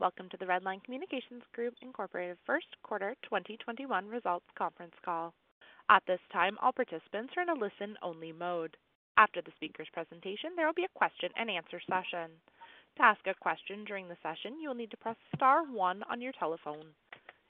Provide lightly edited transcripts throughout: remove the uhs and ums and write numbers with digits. Welcome to the Redline Communications Group, Incorporated First Quarter 2021 Results Conference Call. At this time, all participants are in a listen-only mode. After the speaker's presentation, there will be a question-and-answer session. To ask a question during the session, you will need to press star 1 on your telephone.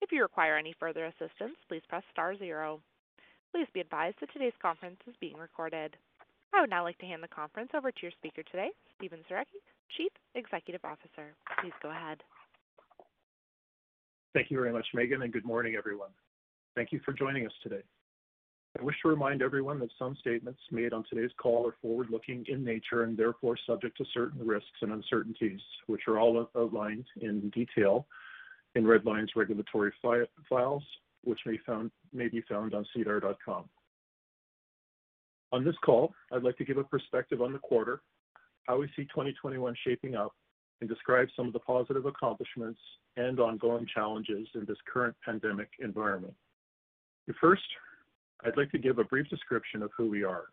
If you require any further assistance, please press star 0. Please be advised that today's conference is being recorded. I would now like to hand the conference over to your speaker today, Steven Serecki, Chief Executive Officer. Please go ahead. Thank you very much, Megan, and good morning, everyone. Thank you for joining us today. I wish to remind everyone that some statements made on today's call are forward-looking in nature and therefore subject to certain risks and uncertainties, which are all outlined in detail in Redline's regulatory files, which may be found on CDAR.com. On this call, I'd like to give a perspective on the quarter, how we see 2021 shaping up, and describe some of the positive accomplishments and ongoing challenges in this current pandemic environment. First, I'd like to give a brief description of who we are.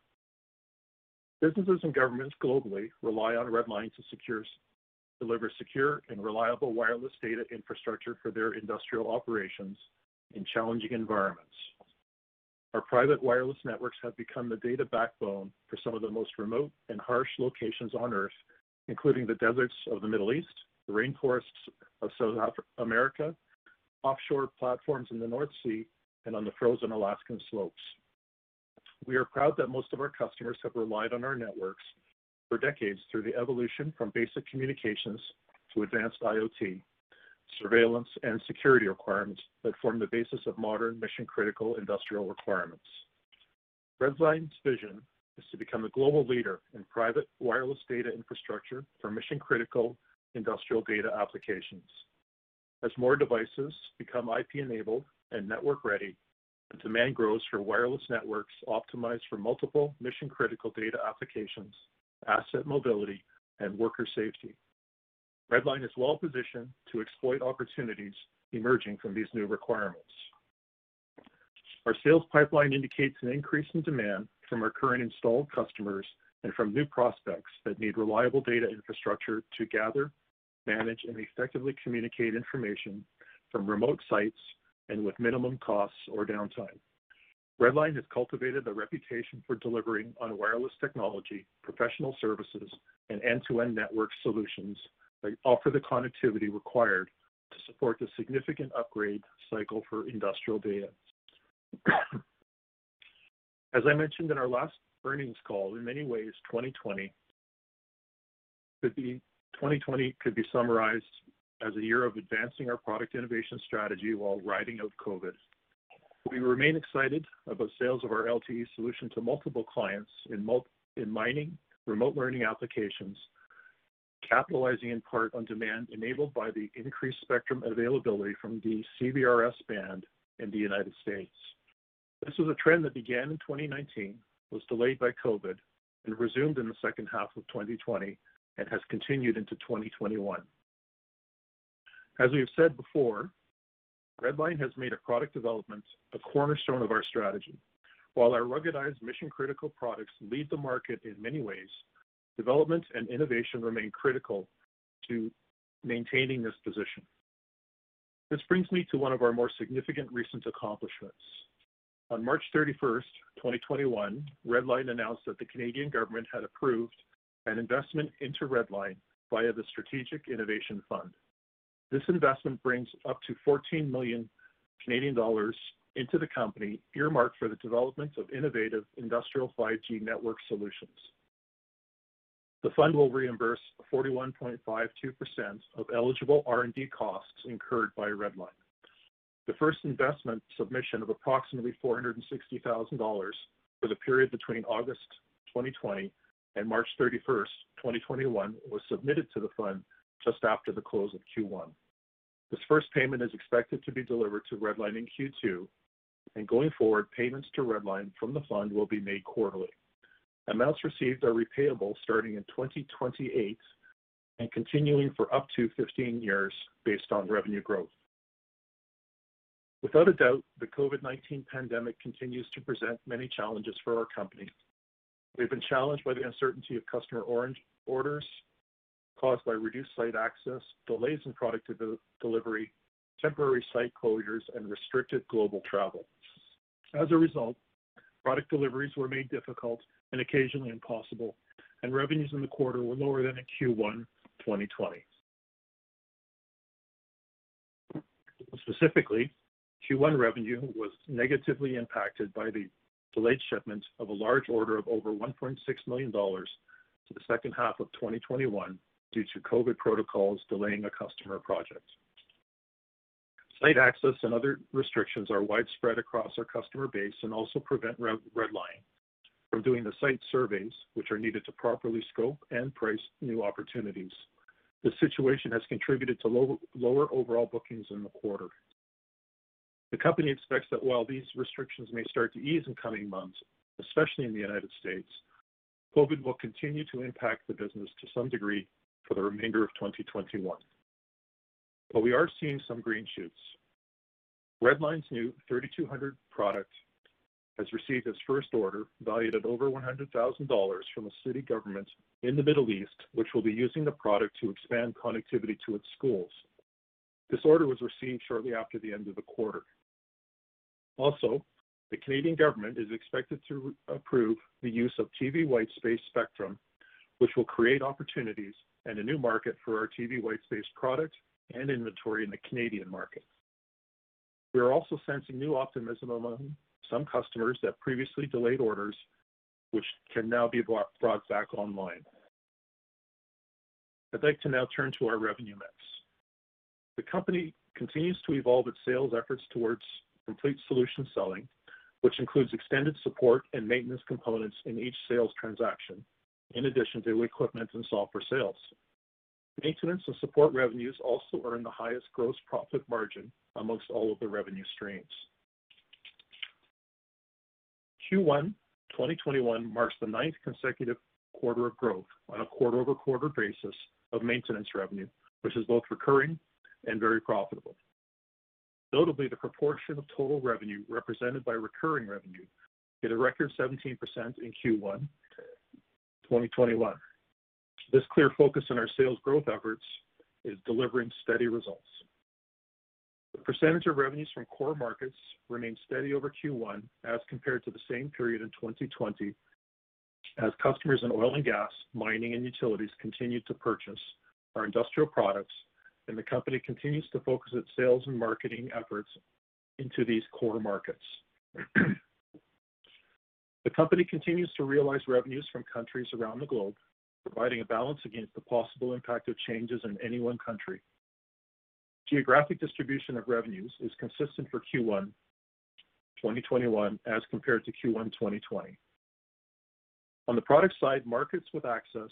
Businesses and governments globally rely on Redline to deliver secure and reliable wireless data infrastructure for their industrial operations in challenging environments. Our private wireless networks have become the data backbone for some of the most remote and harsh locations on Earth, including the deserts of the Middle East, the rainforests of South America, offshore platforms in the North Sea, and on the frozen Alaskan slopes. We are proud that most of our customers have relied on our networks for decades through the evolution from basic communications to advanced IoT, surveillance, and security requirements that form the basis of modern mission-critical industrial requirements. Redline's vision is to become a global leader in private wireless data infrastructure for mission-critical industrial data applications. As more devices become IP-enabled and network-ready, the demand grows for wireless networks optimized for multiple mission-critical data applications, asset mobility, and worker safety. Redline is well positioned to exploit opportunities emerging from these new requirements. Our sales pipeline indicates an increase in demand from our current installed customers and from new prospects that need reliable data infrastructure to gather, manage, and effectively communicate information from remote sites and with minimum costs or downtime. Redline has cultivated a reputation for delivering on wireless technology, professional services, and end-to-end network solutions that offer the connectivity required to support the significant upgrade cycle for industrial data. As I mentioned in our last earnings call, in many ways, 2020 could be summarized as a year of advancing our product innovation strategy while riding out COVID. We remain excited about sales of our LTE solution to multiple clients in mining, remote learning applications, capitalizing in part on demand enabled by the increased spectrum availability from the CBRS band in the United States. This was a trend that began in 2019, was delayed by COVID, and resumed in the second half of 2020 and has continued into 2021. As we have said before, Redline has made a product development a cornerstone of our strategy. While our ruggedized mission-critical products lead the market in many ways, development and innovation remain critical to maintaining this position. This brings me to one of our more significant recent accomplishments. On March 31st, 2021, Redline announced that the Canadian government had approved an investment into Redline via the Strategic Innovation Fund. This investment brings up to 14 million Canadian dollars into the company, earmarked for the development of innovative industrial 5G network solutions. The fund will reimburse 41.52% of eligible R&D costs incurred by Redline. The first investment submission of approximately $460,000 for the period between August 2020 and March 31st, 2021 was submitted to the fund just after the close of Q1. This first payment is expected to be delivered to Redline in Q2, and going forward, payments to Redline from the fund will be made quarterly. Amounts received are repayable starting in 2028 and continuing for up to 15 years based on revenue growth. Without a doubt, the COVID-19 pandemic continues to present many challenges for our company. We've been challenged by the uncertainty of customer orders caused by reduced site access, delays in product delivery, temporary site closures, and restricted global travel. As a result, product deliveries were made difficult and occasionally impossible, and revenues in the quarter were lower than in Q1 2020. Specifically, Q1 revenue was negatively impacted by the delayed shipment of a large order of over $1.6 million to the second half of 2021 due to COVID protocols delaying a customer project. Site access and other restrictions are widespread across our customer base and also prevent Redline from doing the site surveys, which are needed to properly scope and price new opportunities. This situation has contributed to lower overall bookings in the quarter. The company expects that while these restrictions may start to ease in coming months, especially in the United States, COVID will continue to impact the business to some degree for the remainder of 2021. But we are seeing some green shoots. Redline's new 3200 product has received its first order, valued at over $100,000 from a city government in the Middle East, which will be using the product to expand connectivity to its schools. This order was received shortly after the end of the quarter. Also, the Canadian government is expected to approve the use of TV white space spectrum, which will create opportunities and a new market for our TV white space product and inventory in the Canadian market. We are also sensing new optimism among some customers that previously delayed orders, which can now be brought back online. I'd like to now turn to our revenue mix. The company continues to evolve its sales efforts towards complete solution selling, which includes extended support and maintenance components in each sales transaction, in addition to equipment and software sales. Maintenance and support revenues also earn the highest gross profit margin amongst all of the revenue streams. Q1 2021 marks the 9th consecutive quarter of growth on a quarter-over-quarter basis of maintenance revenue, which is both recurring and very profitable. Notably, the proportion of total revenue represented by recurring revenue hit a record 17% in Q1 2021. This clear focus on our sales growth efforts is delivering steady results. The percentage of revenues from core markets remained steady over Q1 as compared to the same period in 2020, as customers in oil and gas, mining, and utilities continued to purchase our industrial products, and the company continues to focus its sales and marketing efforts into these core markets. The company continues to realize revenues from countries around the globe, providing a balance against the possible impact of changes in any one country. Geographic distribution of revenues is consistent for Q1 2021 as compared to Q1 2020. On the product side, markets with access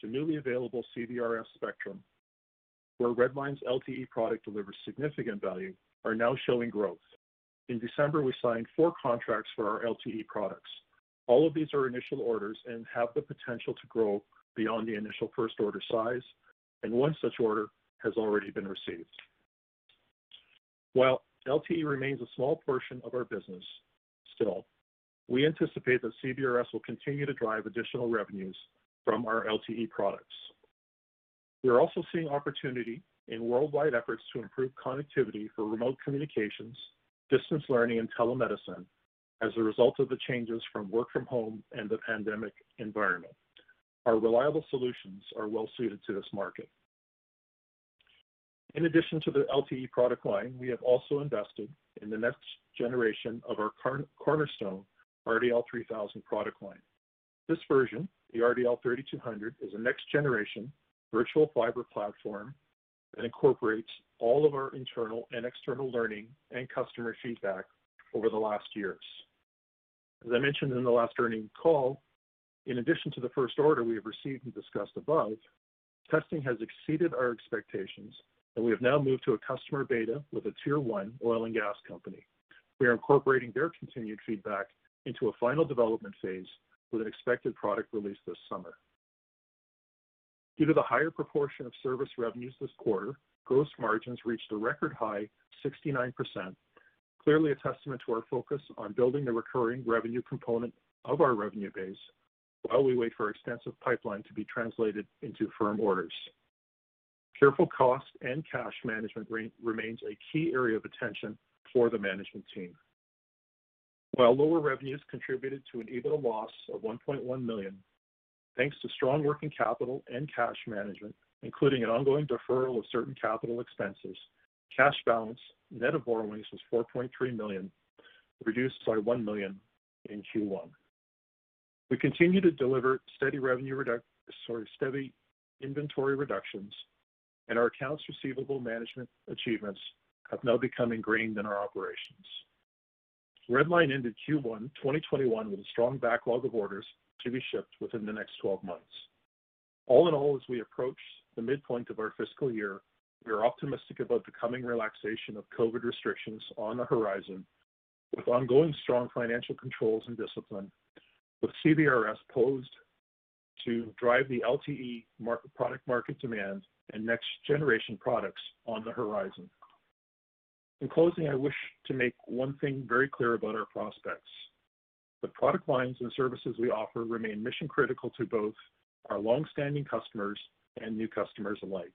to newly available CBRS spectrum, where Redline's LTE product delivers significant value, are now showing growth. In December, we signed 4 contracts for our LTE products. All of these are initial orders and have the potential to grow beyond the initial first order size, and one such order has already been received. While LTE remains a small portion of our business, still, we anticipate that CBRS will continue to drive additional revenues from our LTE products. We are also seeing opportunity in worldwide efforts to improve connectivity for remote communications, distance learning, and telemedicine as a result of the changes from work from home and the pandemic environment. Our reliable solutions are well suited to this market. In addition to the LTE product line, we have also invested in the next generation of our cornerstone RDL 3000 product line. This version, the RDL 3200, is a next generation virtual fiber platform that incorporates all of our internal and external learning and customer feedback over the last years. As I mentioned in the last earnings call, in addition to the first order we have received and discussed above, testing has exceeded our expectations and we have now moved to a customer beta with a Tier 1 oil and gas company. We are incorporating their continued feedback into a final development phase with an expected product release this summer. Due to the higher proportion of service revenues this quarter, gross margins reached a record high 69%, clearly a testament to our focus on building the recurring revenue component of our revenue base while we wait for our extensive pipeline to be translated into firm orders. Careful cost and cash management remains a key area of attention for the management team. While lower revenues contributed to an EBITDA loss of $1.1 million, thanks to strong working capital and cash management, including an ongoing deferral of certain capital expenses, cash balance net of borrowings was $4.3 million, reduced by $1 million in Q1. We continue to deliver steady steady inventory reductions, and our accounts receivable management achievements have now become ingrained in our operations. Redline ended Q1 2021 with a strong backlog of orders to be shipped within the next 12 months. All in all, as we approach the midpoint of our fiscal year, we are optimistic about the coming relaxation of COVID restrictions on the horizon, with ongoing strong financial controls and discipline, with CBRS posed to drive the LTE product market demand and next generation products on the horizon. In closing, I wish to make one thing very clear about our prospects. The product lines and services we offer remain mission critical to both our longstanding customers and new customers alike.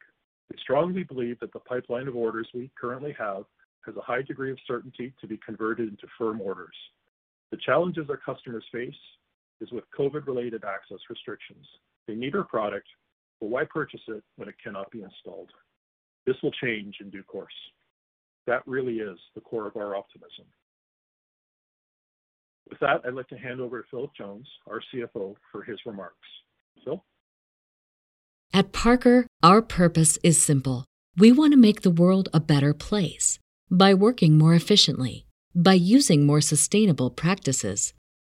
We strongly believe that the pipeline of orders we currently have has a high degree of certainty to be converted into firm orders. The challenges our customers face is with COVID-related access restrictions. They need our product, but why purchase it when it cannot be installed? This will change in due course. That really is the core of our optimism. With that, I'd like to hand over to Philip Jones, our CFO, for his remarks. Phil? At Parker, our purpose is simple. We want to make the world a better place by working more efficiently, by using more sustainable practices,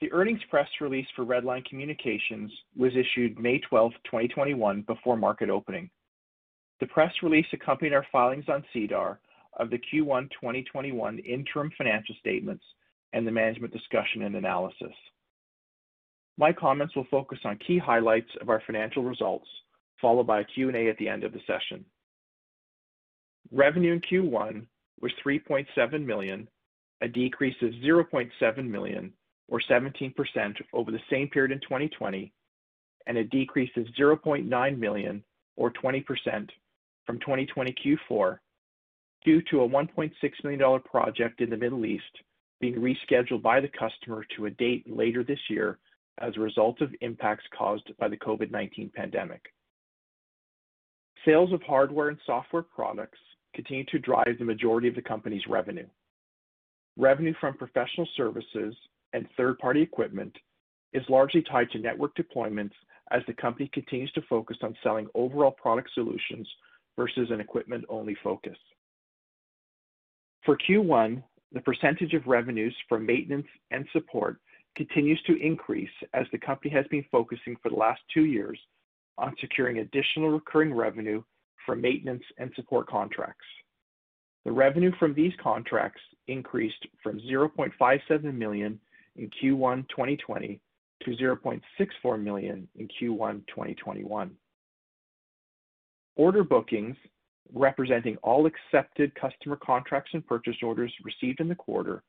The earnings press release for Redline Communications was issued May 12, 2021, before market opening. The press release accompanied our filings on SEDAR of the Q1 2021 interim financial statements and the management discussion and analysis. My comments will focus on key highlights of our financial results, followed by a Q&A at the end of the session. Revenue in Q1 was $3.7 million, a decrease of $0.7 million, or 17% over the same period in 2020, and a decrease of $0.9 million, or 20% from 2020 Q4, due to a $1.6 million project in the Middle East being rescheduled by the customer to a date later this year as a result of impacts caused by the COVID-19 pandemic. Sales of hardware and software products continue to drive the majority of the company's revenue. Revenue from professional services and third-party equipment is largely tied to network deployments as the company continues to focus on selling overall product solutions versus an equipment-only focus. For Q1, the percentage of revenues from maintenance and support continues to increase as the company has been focusing for the last 2 years on securing additional recurring revenue from maintenance and support contracts. The revenue from these contracts increased from $0.57 million in Q1 2020 to $0.64 million in Q1 2021. Order bookings, representing all accepted customer contracts and purchase orders received in the quarter,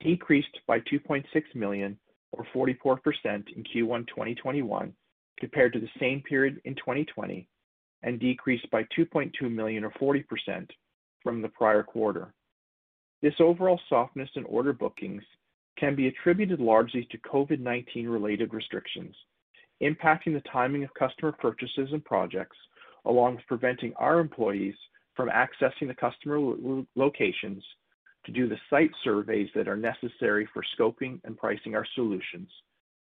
decreased by $2.6 million, or 44% in Q1 2021 compared to the same period in 2020, and decreased by $2.2 million, or 40% from the prior quarter. This overall softness in order bookings can be attributed largely to COVID-19 related restrictions, impacting the timing of customer purchases and projects, along with preventing our employees from accessing the customer locations to do the site surveys that are necessary for scoping and pricing our solutions,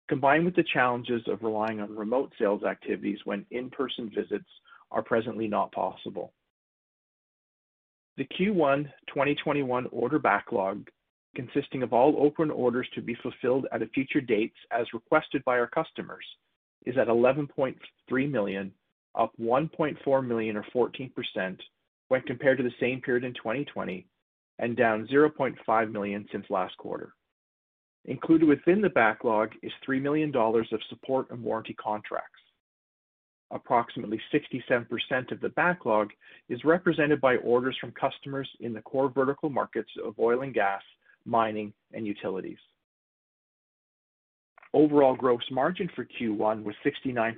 combined with the challenges of relying on remote sales activities when in-person visits are presently not possible. The Q1 2021 order backlog, consisting of all open orders to be fulfilled at a future date as requested by our customers, is at $11.3 million, up $1.4 million or 14% when compared to the same period in 2020, and down $0.5 million since last quarter. Included within the backlog is $3 million of support and warranty contracts. Approximately 67% of the backlog is represented by orders from customers in the core vertical markets of oil and gas, mining, and utilities. Overall gross margin for Q1 was 69%,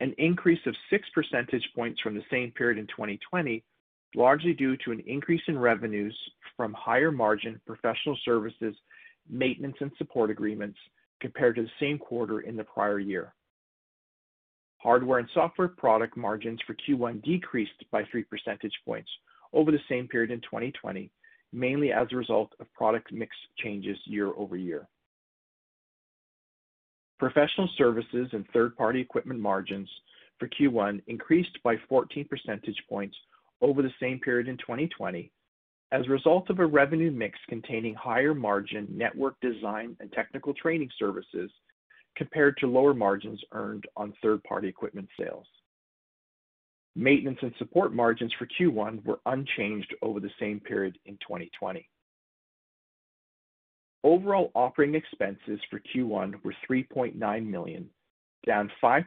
an increase of 6 percentage points from the same period in 2020, largely due to an increase in revenues from higher margin professional services, maintenance, and support agreements compared to the same quarter in the prior year. Hardware and software product margins for Q1 decreased by 3 percentage points over the same period in 2020, mainly as a result of product mix changes year over year. Professional services and third-party equipment margins for Q1 increased by 14 percentage points over the same period in 2020 as a result of a revenue mix containing higher margin network design and technical training services compared to lower margins earned on third-party equipment sales. Maintenance and support margins for Q1 were unchanged over the same period in 2020. Overall operating expenses for Q1 were $3.9 million, down 5%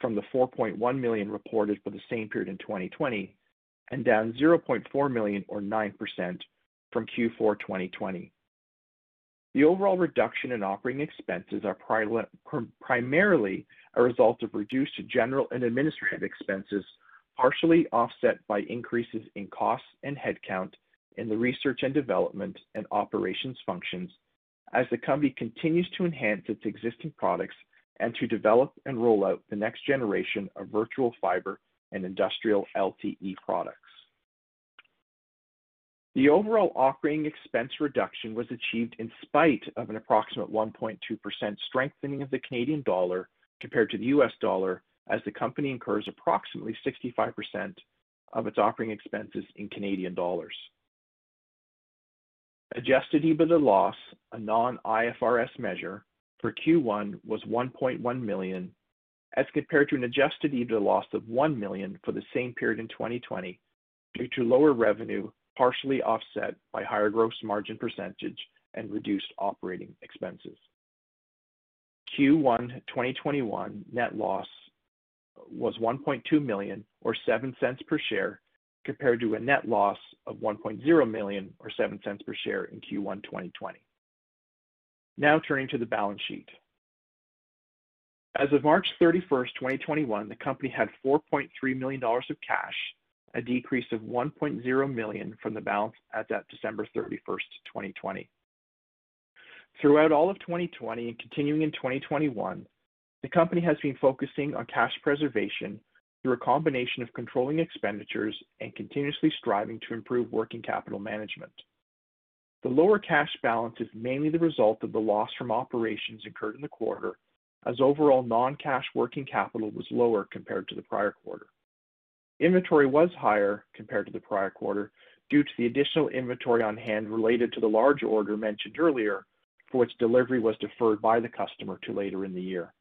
from the $4.1 million reported for the same period in 2020, and down $0.4 million or 9% from Q4 2020. The overall reduction in operating expenses are primarily a result of reduced general and administrative expenses, partially offset by increases in costs and headcount in the research and development and operations functions as the company continues to enhance its existing products and to develop and roll out the next generation of virtual fiber and industrial LTE products. The overall operating expense reduction was achieved in spite of an approximate 1.2% strengthening of the Canadian dollar compared to the US dollar, as the company incurs approximately 65% of its operating expenses in Canadian dollars. Adjusted EBITDA loss, a non-IFRS measure, for Q1 was $1.1 million, as compared to an adjusted EBITDA loss of $1 million for the same period in 2020 due to lower revenue, partially offset by higher gross margin percentage and reduced operating expenses. Q1 2021 net loss was $1.2 million or 7 cents per share, compared to a net loss of $1.0 million or 7 cents per share in Q1 2020. Now turning to the balance sheet. As of March 31st, 2021, the company had $4.3 million of cash, a decrease of $1.0 million from the balance at that December 31st, 2020. Throughout all of 2020 and continuing in 2021, the company has been focusing on cash preservation through a combination of controlling expenditures and continuously striving to improve working capital management. The lower cash balance is mainly the result of the loss from operations incurred in the quarter, as overall non-cash working capital was lower compared to the prior quarter. Inventory was higher compared to the prior quarter due to the additional inventory on hand related to the large order mentioned earlier, for which delivery was deferred by the customer to later in the year.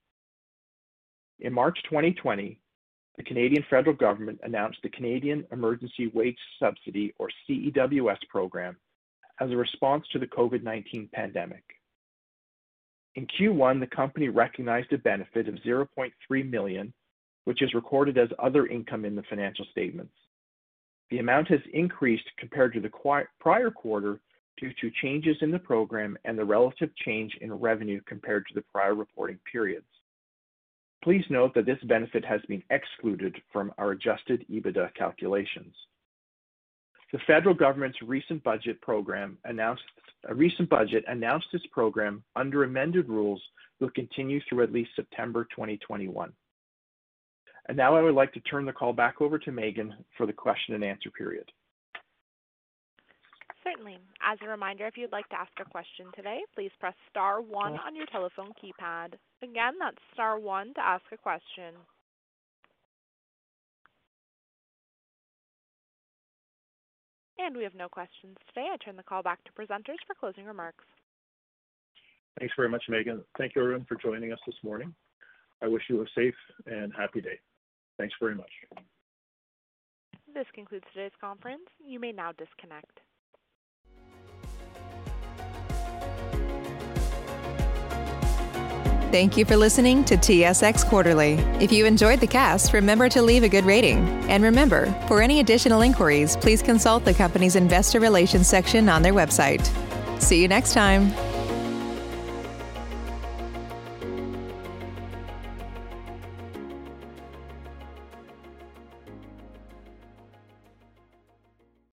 In March 2020, the Canadian federal government announced the Canadian Emergency Wage Subsidy, or CEWS program, as a response to the COVID-19 pandemic. In Q1, the company recognized a benefit of $0.3 million, which is recorded as other income in the financial statements. The amount has increased compared to the prior quarter due to changes in the program and the relative change in revenue compared to the prior reporting periods. Please note that this benefit has been excluded from our adjusted EBITDA calculations. The federal government's recent budget announced this program under amended rules will continue through at least September 2021. And now I would like to turn the call back over to Megan for the question and answer period. Certainly. As a reminder, if you'd like to ask a question today, please press star one on your telephone keypad. Again, that's star one to ask a question. And we have no questions today. I turn the call back to presenters for closing remarks. Thanks very much, Megan. Thank you, everyone, for joining us this morning. I wish you a safe and happy day. Thanks very much. This concludes today's conference. You may now disconnect. Thank you for listening to TSX Quarterly. If you enjoyed the cast, remember to leave a good rating. And remember, for any additional inquiries, please consult the company's investor relations section on their website. See you next time.